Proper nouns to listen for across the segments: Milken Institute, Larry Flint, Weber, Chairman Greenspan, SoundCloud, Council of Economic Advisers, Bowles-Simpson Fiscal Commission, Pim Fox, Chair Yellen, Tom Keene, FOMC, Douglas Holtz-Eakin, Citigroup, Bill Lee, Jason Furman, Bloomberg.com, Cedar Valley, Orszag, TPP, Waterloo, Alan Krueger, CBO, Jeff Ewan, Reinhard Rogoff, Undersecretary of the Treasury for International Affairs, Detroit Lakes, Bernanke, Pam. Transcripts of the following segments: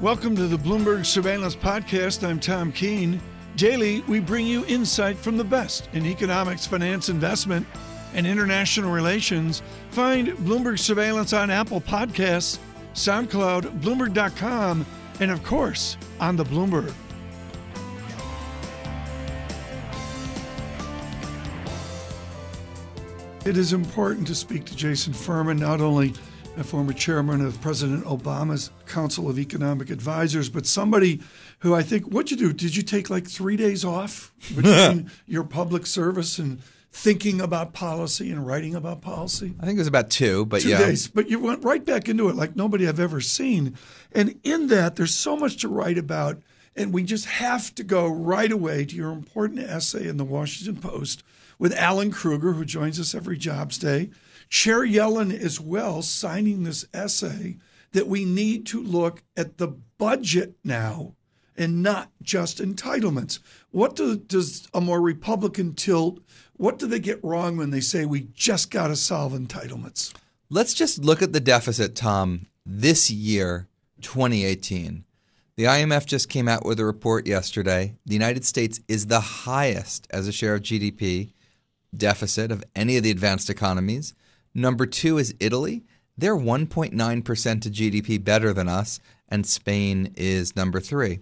Welcome to the Bloomberg Surveillance Podcast. I'm Tom Keene. Daily, we bring you insight from the best in economics, finance, investment, and international relations. Find Bloomberg Surveillance on Apple Podcasts, SoundCloud, Bloomberg.com, and of course, on the Bloomberg. It is important to speak to Jason Furman, not only a former chairman of President Obama's Council of Economic Advisers, but somebody who I think, what'd you do? Did you take like 3 days off between your public service and thinking about policy and writing about policy? I think it was about two, but yeah. 2 days, but you went right back into it like nobody I've ever seen. And in that, there's so much to write about, and we just have to go right away to your important essay in the Washington Post with Alan Krueger, who joins us every Jobs Day. Chair Yellen as well signing this essay that we need to look at the budget now and not just entitlements. What does a more Republican tilt, what do they get wrong when they say we just got to solve entitlements? Let's just look at the deficit, Tom, this year, 2018. The IMF just came out with a report yesterday. The United States is the highest as a share of GDP deficit of any of the advanced economies. Number two is Italy. They're 1.9% of GDP better than us, and Spain is number three.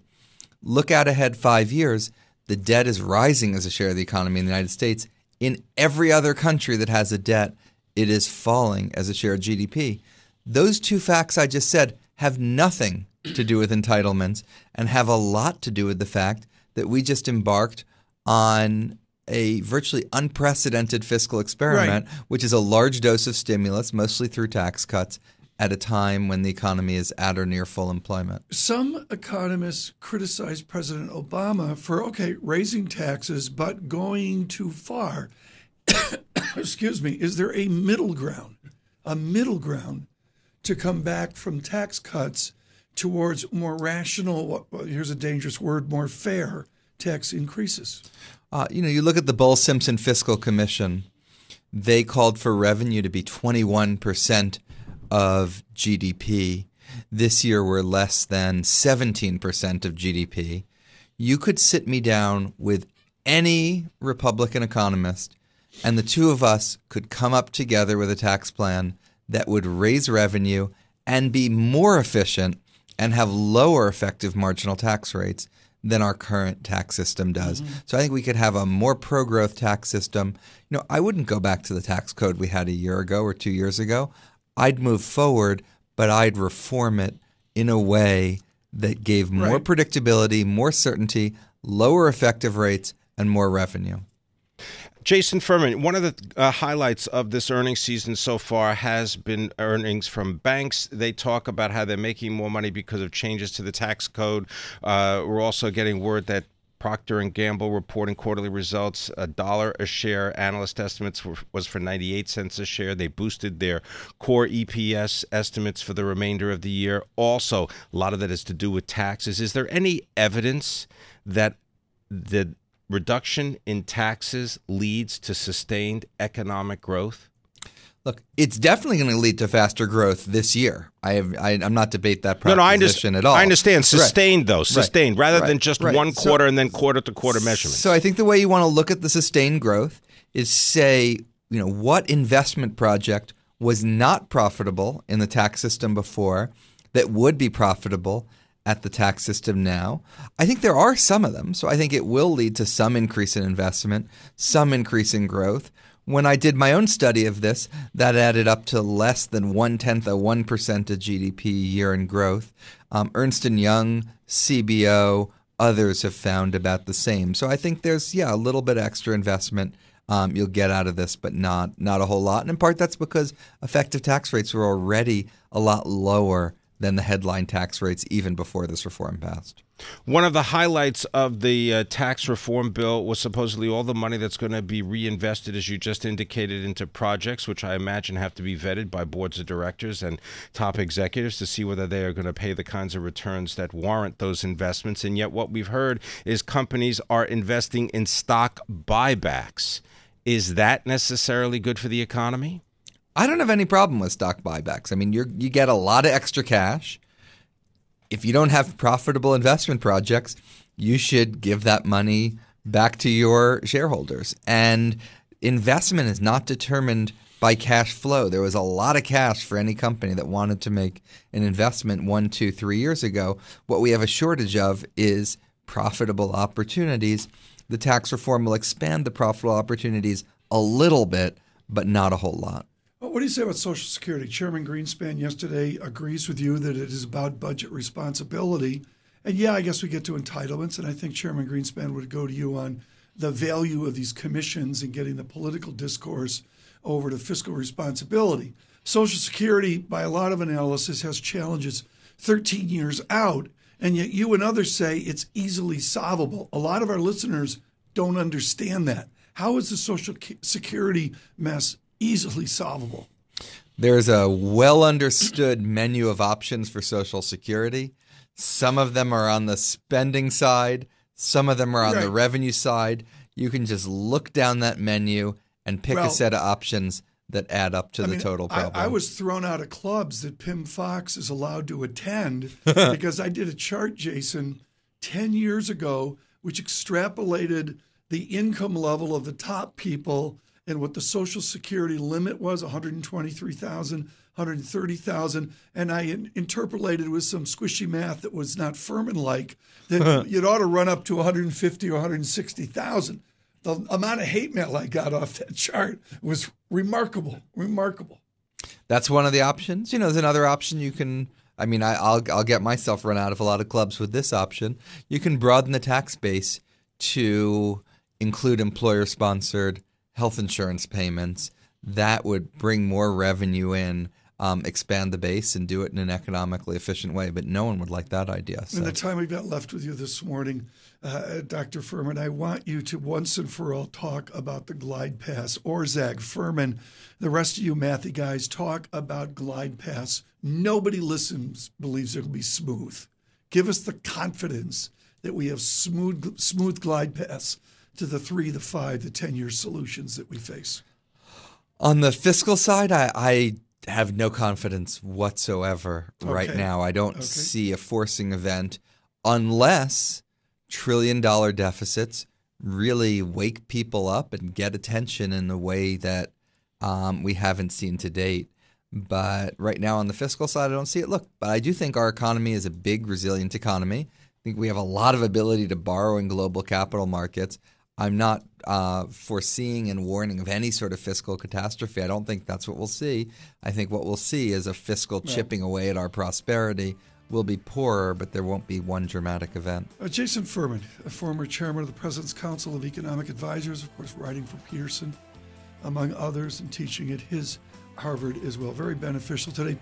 Look out ahead 5 years. The debt is rising as a share of the economy in the United States. In every other country that has a debt, it is falling as a share of GDP. Those two facts I just said have nothing to do with entitlements and have a lot to do with the fact that we just embarked on a virtually unprecedented fiscal experiment, right, which is a large dose of stimulus, mostly through tax cuts, at a time when the economy is at or near full employment. Some economists criticize President Obama for, raising taxes, but going too far. Excuse me. Is there a middle ground to come back from tax cuts towards more rational, here's a dangerous word, more fair tax increases? You look at the Bowles-Simpson Fiscal Commission. They called for revenue to be 21% of GDP. This year, we're less than 17% of GDP. You could sit me down with any Republican economist, and the two of us could come up together with a tax plan that would raise revenue and be more efficient and have lower effective marginal tax rates than our current tax system does. Mm-hmm. So I think we could have a more pro-growth tax system. I wouldn't go back to the tax code we had a year ago or 2 years ago. I'd move forward, but I'd reform it in a way that gave more predictability, more certainty, lower effective rates, and more revenue. Jason Furman, one of the highlights of this earnings season so far has been earnings from banks. They talk about how they're making more money because of changes to the tax code. We're also getting word that Procter & Gamble reporting quarterly results, $1 a share. Analyst estimates was for 98 cents a share. They boosted their core EPS estimates for the remainder of the year. Also, a lot of that is to do with taxes. Is there any evidence that the reduction in taxes leads to sustained economic growth? Look, it's definitely going to lead to faster growth this year. I'm not debating that proposition at all. I understand. Sustained, rather than just one quarter and then quarter-to-quarter measurements. So I think the way you want to look at the sustained growth is say, what investment project was not profitable in the tax system before that would be profitable at the tax system now? I think there are some of them. So I think it will lead to some increase in investment, some increase in growth. When I did my own study of this, that added up to less than 0.1% of GDP a year in growth. Ernst & Young, CBO, others have found about the same. So I think there's, a little bit extra investment you'll get out of this, but not a whole lot. And in part, that's because effective tax rates were already a lot lower than the headline tax rates even before this reform passed. One of the highlights of the tax reform bill was supposedly all the money that's going to be reinvested, as you just indicated, into projects, which I imagine have to be vetted by boards of directors and top executives to see whether they are going to pay the kinds of returns that warrant those investments. And yet what we've heard is companies are investing in stock buybacks. Is that necessarily good for the economy? I don't have any problem with stock buybacks. I mean, you get a lot of extra cash. if you don't have profitable investment projects, you should give that money back to your shareholders. And investment is not determined by cash flow. There was a lot of cash for any company that wanted to make an investment 1, 2, 3 years ago. What we have a shortage of is profitable opportunities. The tax reform will expand the profitable opportunities a little bit, but not a whole lot. What do you say about Social Security? Chairman Greenspan yesterday agrees with you that it is about budget responsibility. And yeah, I guess we get to entitlements, and I think Chairman Greenspan would go to you on the value of these commissions and getting the political discourse over to fiscal responsibility. Social Security, by a lot of analysis, has challenges 13 years out, and yet you and others say it's easily solvable. A lot of our listeners don't understand that. How is the Social Security mess easily solvable? There's a well-understood menu of options for Social Security. Some of them are on the spending side. Some of them are on the revenue side. You can just look down that menu and pick a set of options that add up to the total problem. I was thrown out of clubs that Pim Fox is allowed to attend because I did a chart, Jason, 10 years ago, which extrapolated the income level of the top people and what the Social Security limit was, $123,000. 130,000, and I interpolated with some squishy math that was not Furman-like that you'd ought to run up to 150 or 160,000. The amount of hate mail I got off that chart was remarkable. That's one of the options. You know, there's another option you can. I mean, I'll get myself run out of a lot of clubs with this option. You can broaden the tax base to include employer-sponsored health insurance payments. That would bring more revenue in. Expand the base and do it in an economically efficient way, but no one would like that idea. So. In the time we've got left with you this morning, Dr. Furman, I want you to once and for all talk about the glide pass. Orszag, Furman, the rest of you mathy guys, talk about glide pass. Nobody believes it'll be smooth. Give us the confidence that we have smooth glide pass to the 3, the 5, the 10-year solutions that we face. On the fiscal side, I have no confidence whatsoever right now. I don't see a forcing event unless trillion-dollar deficits really wake people up and get attention in the way that we haven't seen to date. But right now on the fiscal side, I don't see it. Look, but I do think our economy is a big, resilient economy. I think we have a lot of ability to borrow in global capital markets. I'm not foreseeing and warning of any sort of fiscal catastrophe. I don't think that's what we'll see. I think what we'll see is a fiscal chipping away at our prosperity. We'll be poorer, but there won't be one dramatic event. Jason Furman, a former chairman of the President's Council of Economic Advisers, of course, writing for Peterson, among others, and teaching at his Harvard as well. Very beneficial today.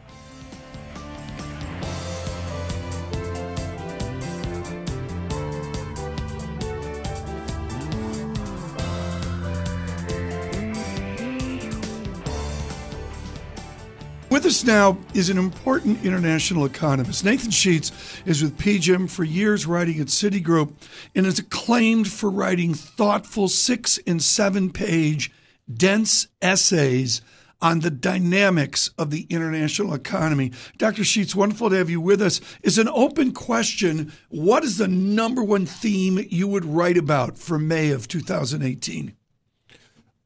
With us now is an important international economist. Nathan Sheets is with PGIM for years, writing at Citigroup, and is acclaimed for writing thoughtful 6- and 7-page dense essays on the dynamics of the international economy. Dr. Sheets, wonderful to have you with us. It's an open question. What is the number one theme you would write about for May of 2018?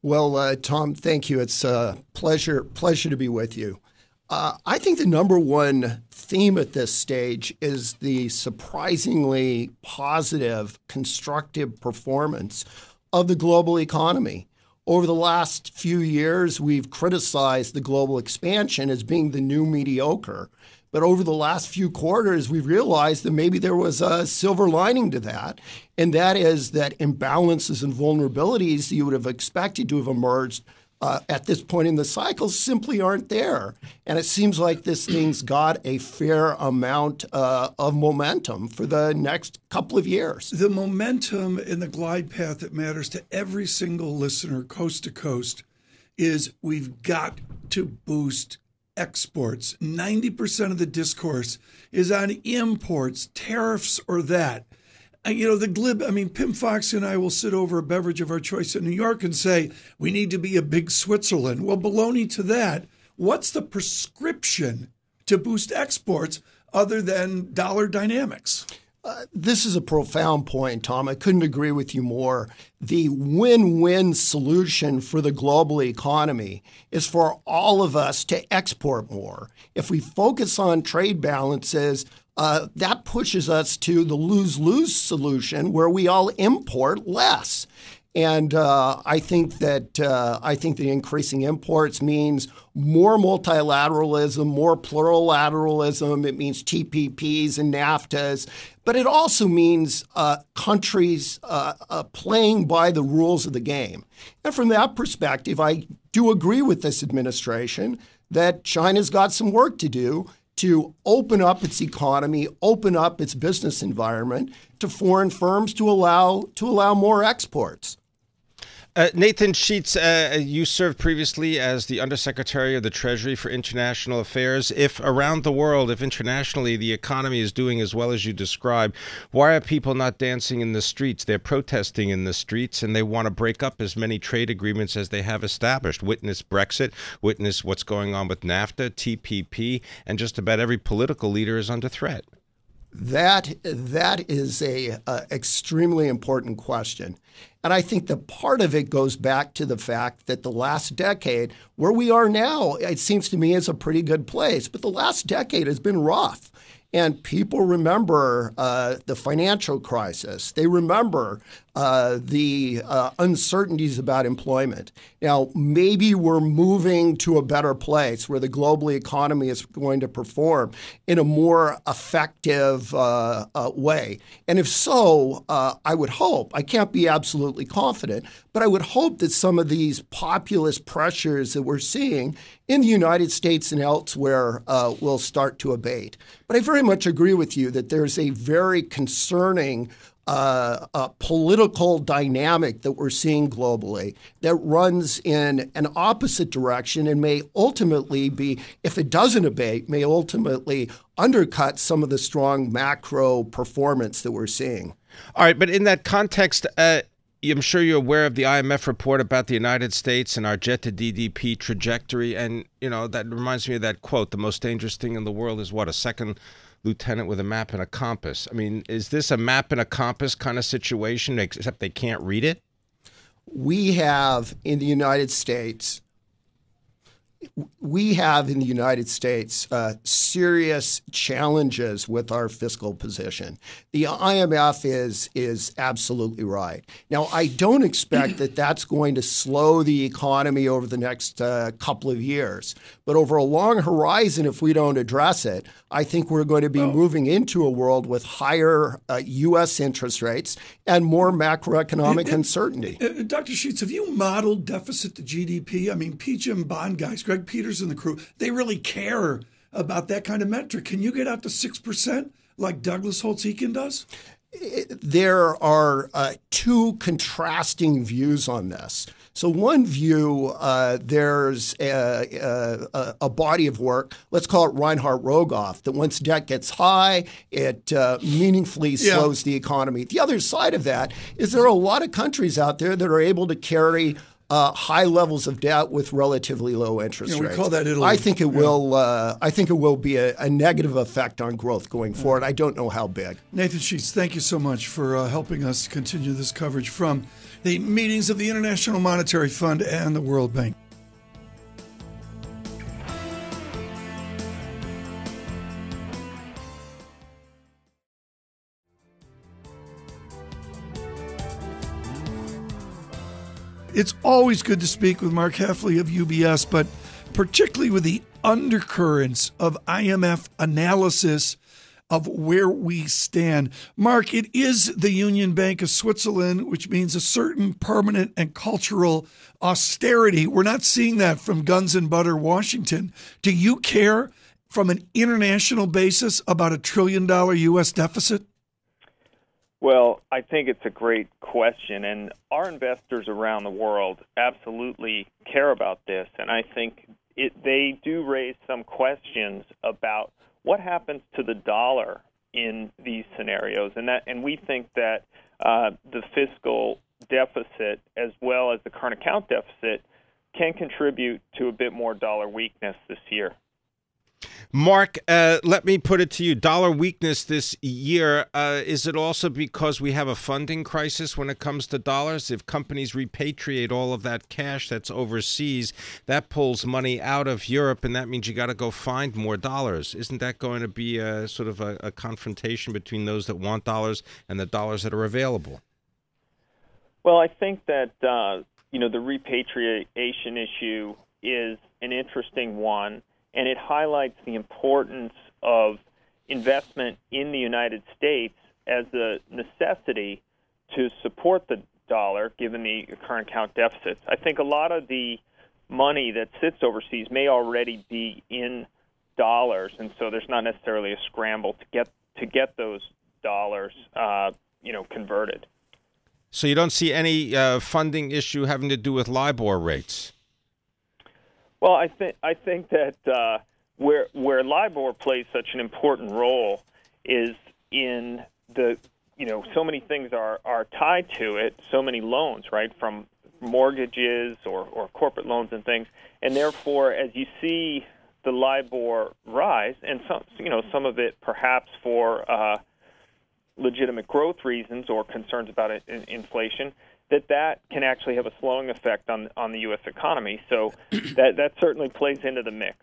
Well, Tom, thank you. It's a pleasure to be with you. I think the number one theme at this stage is the surprisingly positive, constructive performance of the global economy. Over the last few years, we've criticized the global expansion as being the new mediocre. But over the last few quarters, we've realized that maybe there was a silver lining to that, and that is that imbalances and vulnerabilities you would have expected to have emerged at this point in the cycle simply aren't there. And it seems like this thing's got a fair amount of momentum for the next couple of years. The momentum in the glide path that matters to every single listener coast to coast is we've got to boost exports. 90% of the discourse is on imports, tariffs or that. You know, Pim Fox and I will sit over a beverage of our choice in New York and say, we need to be a big Switzerland. Well, baloney to that. What's the prescription to boost exports other than dollar dynamics. This is a profound point, Tom. I couldn't agree with you more. The win-win solution for the global economy is for all of us to export more. If we focus on trade balances, that pushes us to the lose-lose solution where we all import less. And I think that increasing imports means more multilateralism, more plurilateralism. It means TPPs and NAFTAs. But it also means countries playing by the rules of the game. And from that perspective, I do agree with this administration that China's got some work to do to open up its economy, open up its business environment to foreign firms to allow more exports. Nathan Sheets, you served previously as the Undersecretary of the Treasury for International Affairs. If around the world, if internationally, the economy is doing as well as you describe, why are people not dancing in the streets? They're protesting in the streets, and they want to break up as many trade agreements as they have established. Witness Brexit, witness what's going on with NAFTA, TPP, and just about every political leader is under threat. That is an extremely important question. And I think that part of it goes back to the fact that the last decade, where we are now, it seems to me is a pretty good place. But the last decade has been rough. And people remember the financial crisis. They remember the uncertainties about employment. Now, maybe we're moving to a better place where the global economy is going to perform in a more effective way. And if so, I would hope, I can't be absolutely confident, but I would hope that some of these populist pressures that we're seeing in the United States and elsewhere will start to abate. But I very much agree with you that there's a very concerning political dynamic that we're seeing globally that runs in an opposite direction and may ultimately be, if it doesn't abate, may ultimately undercut some of the strong macro performance that we're seeing. All right. But in that context, I'm sure you're aware of the IMF report about the United States and our jet to GDP trajectory. And, you know, that reminds me of that quote, the most dangerous thing in the world is what, a second lieutenant with a map and a compass. I mean, is this a map and a compass kind of situation, except they can't read it? We have in the United States serious challenges with our fiscal position. The IMF is absolutely right. Now, I don't expect that that's going to slow the economy over the next couple of years. But over a long horizon, if we don't address it, I think we're going to be moving into a world with higher U.S. interest rates and more macroeconomic uncertainty. Dr. Sheets, have you modeled deficit to GDP? I mean, PGIM bond guys, Greg Peterson and the crew, they really care about that kind of metric. Can you get out to 6% like Douglas Holtz-Eakin does? There are two contrasting views on this. So one view, there's a body of work, let's call it Reinhard Rogoff, that once debt gets high, it meaningfully slows the economy. The other side of that is there are a lot of countries out there that are able to carry high levels of debt with relatively low interest rates. We call that Italy. I think it will be a negative effect on growth going forward. I don't know how big. Nathan Sheets, thank you so much for helping us continue this coverage from the meetings of the International Monetary Fund and the World Bank. It's always good to speak with Mark Haefele of UBS, but particularly with the undercurrents of IMF analysis of where we stand. Mark, it is the Union Bank of Switzerland, which means a certain permanent and cultural austerity. We're not seeing that from guns and butter Washington. Do you care from an international basis about $1 trillion U.S. deficit? Well, I think it's a great question, and our investors around the world absolutely care about this, and I think they do raise some questions about what happens to the dollar in these scenarios, and we think that the fiscal deficit as well as the current account deficit can contribute to a bit more dollar weakness this year. Mark, let me put it to you. Dollar weakness this year, is it also because we have a funding crisis when it comes to dollars? If companies repatriate all of that cash that's overseas, that pulls money out of Europe, and that means you got to go find more dollars. Isn't that going to be a sort of a confrontation between those that want dollars and the dollars that are available? Well, I think that, the repatriation issue is an interesting one. And it highlights the importance of investment in the United States as a necessity to support the dollar, given the current account deficits. I think a lot of the money that sits overseas may already be in dollars, and so there's not necessarily a scramble to get those dollars, converted. So you don't see any funding issue having to do with LIBOR rates? Well, I think that where LIBOR plays such an important role is in the, so many things are tied to it, so many loans, right, from mortgages or corporate loans and things. And therefore, as you see the LIBOR rise, and some of it perhaps for legitimate growth reasons or concerns about inflation, that can actually have a slowing effect on the U.S. economy. So that certainly plays into the mix.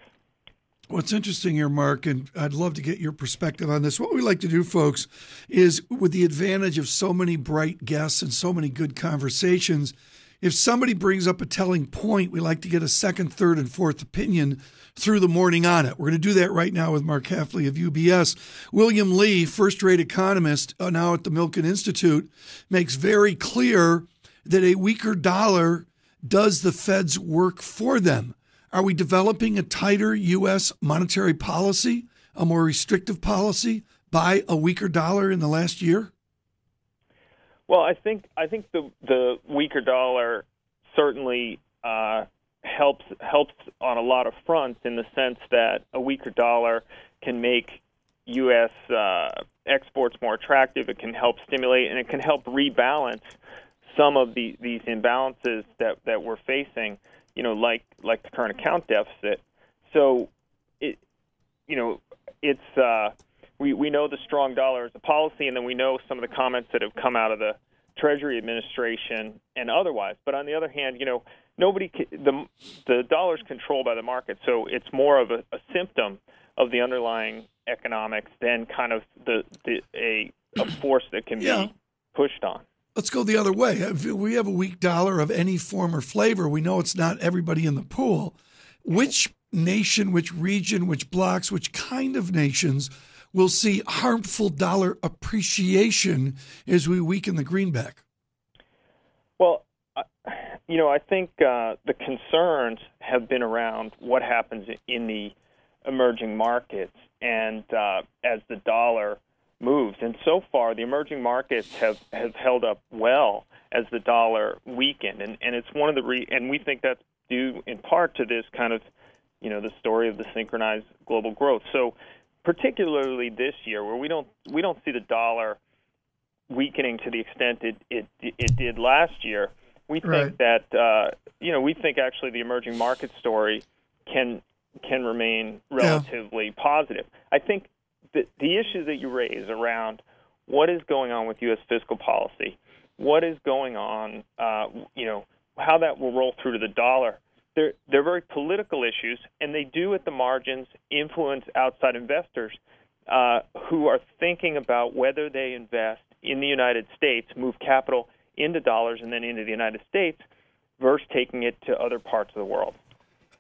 What's interesting here, Mark, and I'd love to get your perspective on this. What we like to do, folks, is with the advantage of so many bright guests and so many good conversations, if somebody brings up a telling point, we like to get a second, third, and fourth opinion through the morning on it. We're going to do that right now with Mark Haefele of UBS. William Lee, first-rate economist now at the Milken Institute, makes very clear that a weaker dollar does the Fed's work for them. Are we developing a tighter U.S. monetary policy, a more restrictive policy, by a weaker dollar in the last year? Well, I think the weaker dollar certainly helps on a lot of fronts, in the sense that a weaker dollar can make U.S. exports more attractive. It can help stimulate, and it can help rebalance some of these imbalances that we're facing, like the current account deficit. So, it's we know the strong dollar is a policy, and then we know some of the comments that have come out of the Treasury administration and otherwise. But on the other hand, the dollar's controlled by the market, so it's more of a symptom of the underlying economics than kind of a force that can be pushed on. Let's go the other way. If we have a weak dollar of any form or flavor, we know it's not everybody in the pool. Which nation, which region, which blocks, which kind of nations will see harmful dollar appreciation as we weaken the greenback? Well, I think the concerns have been around what happens in the emerging markets and as the dollar moves. And so far, the emerging markets have held up well as the dollar weakened. And it's one of the and we think that's due in part to this kind of, the story of the synchronized global growth. So particularly this year, where we don't see the dollar weakening to the extent it did last year, we think that we think actually the emerging market story can remain relatively positive. I think the issue that you raise around what is going on with U.S. fiscal policy, what is going on, how that will roll through to the dollar, they're very political issues, and they do at the margins influence outside investors who are thinking about whether they invest in the United States, move capital into dollars and then into the United States, versus taking it to other parts of the world.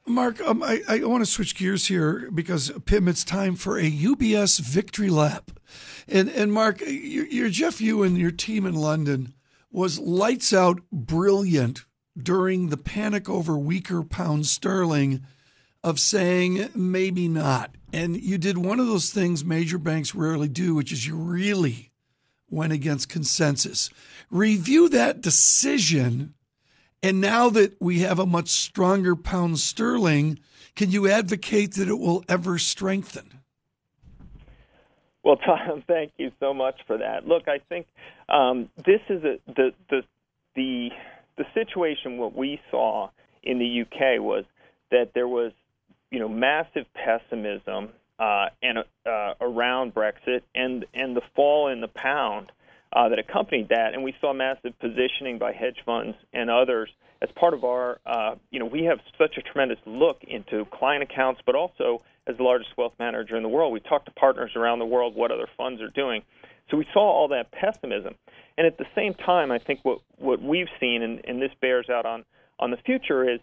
Mark, I want to switch gears here because, Pim, it's time for a UBS victory lap. And Mark, your Jeff Ewan and your team in London was lights out brilliant during the panic over weaker pound sterling of saying maybe not. And you did one of those things major banks rarely do, which is you really went against consensus. Review that decision. And now that we have a much stronger pound sterling, can you advocate that it will ever strengthen? Well, Tom, thank you so much for that. Look, I think this is the situation. What we saw in the UK was that there was massive pessimism around Brexit and the fall in the pound that accompanied that, and we saw massive positioning by hedge funds and others as part of our, we have such a tremendous look into client accounts, but also as the largest wealth manager in the world, we talk to partners around the world what other funds are doing. So we saw all that pessimism. And at the same time, I think what we've seen, and this bears out on the future, is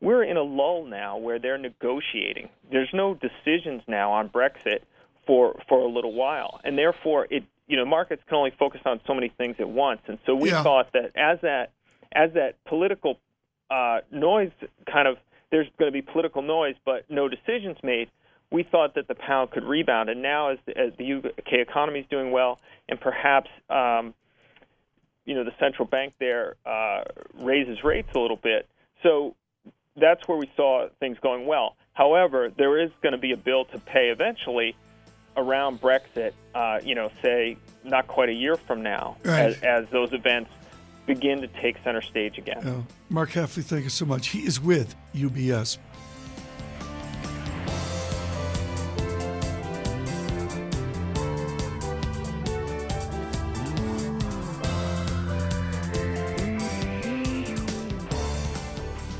we're in a lull now where they're negotiating. There's no decisions now on Brexit for a little while. And therefore, markets can only focus on so many things at once. And so we thought that as that political noise kind of, there's going to be political noise but no decisions made, we thought that the pound could rebound. And now as the UK economy is doing well and perhaps, the central bank there raises rates a little bit. So that's where we saw things going well. However, there is going to be a bill to pay eventually around Brexit, say not quite a year from now, as those events begin to take center stage again. Mark Haefele, thank you so much. He is with UBS.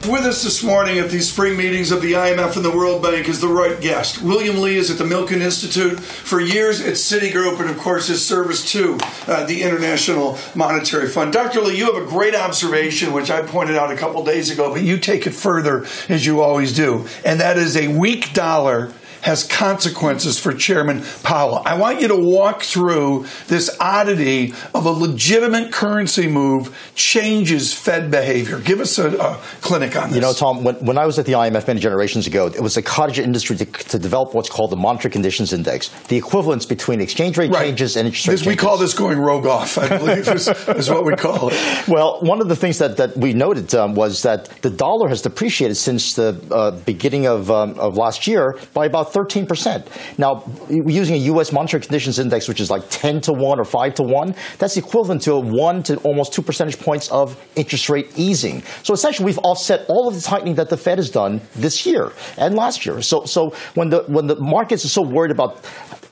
With us this morning at the spring meetings of the IMF and the World Bank is the right guest. William Lee is at the Milken Institute, for years at Citigroup, and of course his service to the International Monetary Fund. Dr. Lee, you have a great observation, which I pointed out a couple days ago, but you take it further, as you always do, and that is a weak dollar has consequences for Chairman Powell. I want you to walk through this oddity of a legitimate currency move changes Fed behavior. Give us a clinic on this. Tom, when I was at the IMF many generations ago, it was a cottage industry to develop what's called the Monetary Conditions Index, the equivalence between exchange rate changes and interest rate changes. We call this going rogue off, I believe, is what we call it. Well, one of the things that we noted was that the dollar has depreciated since the beginning of last year by about 13%. Now, using a U.S. monetary conditions index, which is like 10 to 1 or 5 to 1, that's equivalent to a 1 to almost 2 percentage points of interest rate easing. So essentially, we've offset all of the tightening that the Fed has done this year and last year. So when the markets are so worried about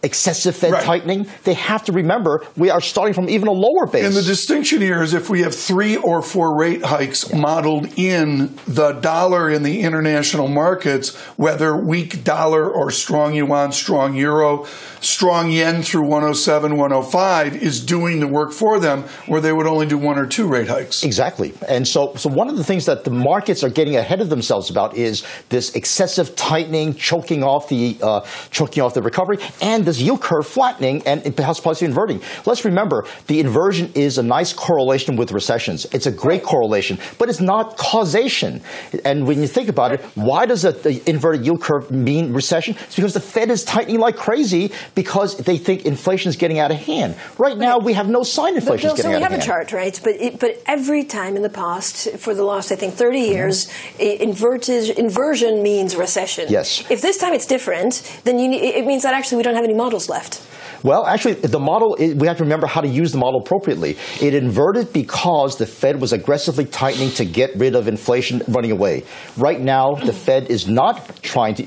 excessive Fed tightening, they have to remember we are starting from even a lower base. And the distinction here is if we have 3 or 4 rate hikes modeled in the dollar in the international markets, whether weak dollar or strong yuan, strong euro, strong yen through 107, 105 is doing the work for them, where they would only do 1 or 2 rate hikes. Exactly. And so one of the things that the markets are getting ahead of themselves about is this excessive tightening, choking off the recovery, and this yield curve flattening and house policy inverting. Let's remember, the inversion is a nice correlation with recessions. It's a great correlation, but it's not causation. And when you think about it, why does the inverted yield curve mean recession? It's because the Fed is tightening like crazy because they think inflation is getting out of hand. Right now, we have no sign inflation is getting out of hand. So we have a chart, right? But every time in the past, for the last, I think, 30 years, inversion means recession. Yes. If this time it's different, then it means that actually we don't have any models left. Well, actually, the model, we have to remember how to use the model appropriately. It inverted because the Fed was aggressively tightening to get rid of inflation running away. Right now, the Fed is not trying to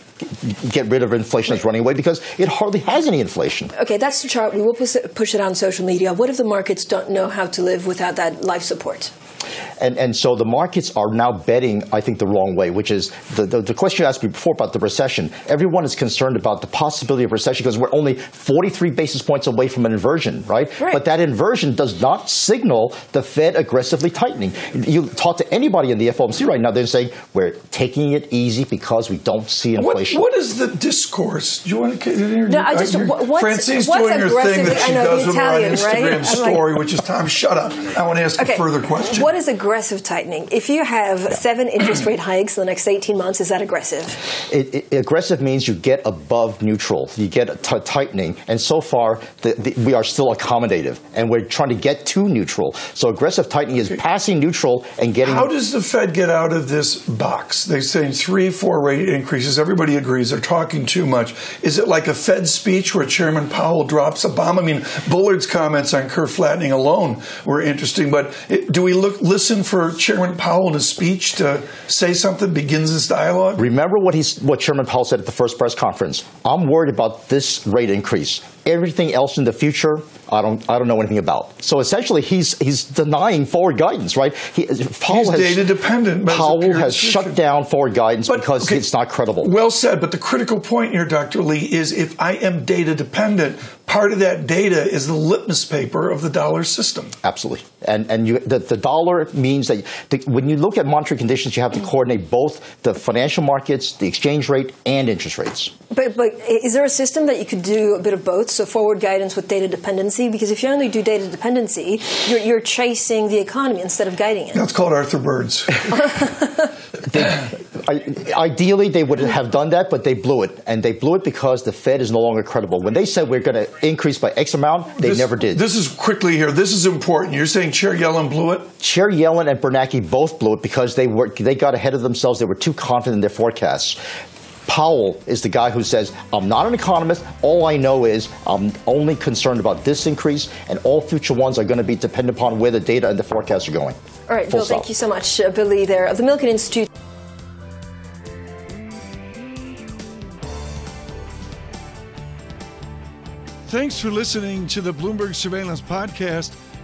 get rid of inflation that's running away because it hardly has any inflation. Okay, that's the chart. We will push it on social media. What if the markets don't know how to live without that life support? And so the markets are now betting, I think, the wrong way, which is the question you asked me before about the recession. Everyone is concerned about the possibility of recession because we're only 43 basis points away from an inversion, right? But that inversion does not signal the Fed aggressively tightening. You talk to anybody in the FOMC right now, they're saying we're taking it easy because we don't see inflation. What is the discourse? Do you want to hear? No, I just Francine's doing your thing that she does with her Instagram story, which is, Tom, shut up. I want to ask a further question. What is aggressive tightening? If you have 7 interest rate hikes in the next 18 months, is that aggressive? Aggressive means you get above neutral. You get tightening. And so far, we are still accommodative, and we're trying to get to neutral. So aggressive tightening is passing neutral and getting... How does the Fed get out of this box? They're saying 3, 4 rate increases. Everybody agrees. They're talking too much. Is it like a Fed speech where Chairman Powell drops a bomb? I mean, Bullard's comments on curve flattening alone were interesting, but do we listen reason for Chairman Powell in his speech to say something begins this dialogue? Remember what Chairman Powell said at the first press conference. I'm worried about this rate increase. Everything else in the future, I don't know anything about. So essentially, he's denying forward guidance, right? He's data dependent. Powell has shut down forward guidance because it's not credible. Well said. But the critical point here, Dr. Lee, is if I am data dependent, part of that data is the litmus paper of the dollar system. Absolutely. And the dollar means that when you look at monetary conditions, you have to coordinate both the financial markets, the exchange rate, and interest rates. But is there a system that you could do a bit of both? So forward guidance with data dependency? Because if you only do data dependency, you're chasing the economy instead of guiding it. That's called Arthur Bird's. Ideally, they would have done that, but they blew it. And they blew it because the Fed is no longer credible. When they said we're going to increase by X amount, they never did. This is quickly here. This is important. You're saying Chair Yellen blew it? Chair Yellen and Bernanke both blew it because they got ahead of themselves. They were too confident in their forecasts. Powell is the guy who says, I'm not an economist. All I know is I'm only concerned about this increase, and all future ones are going to be dependent upon where the data and the forecasts are going. All right, Bill, thank you so much. Bill Lee there of the Milken Institute. Thanks for listening to the Bloomberg Surveillance Podcast.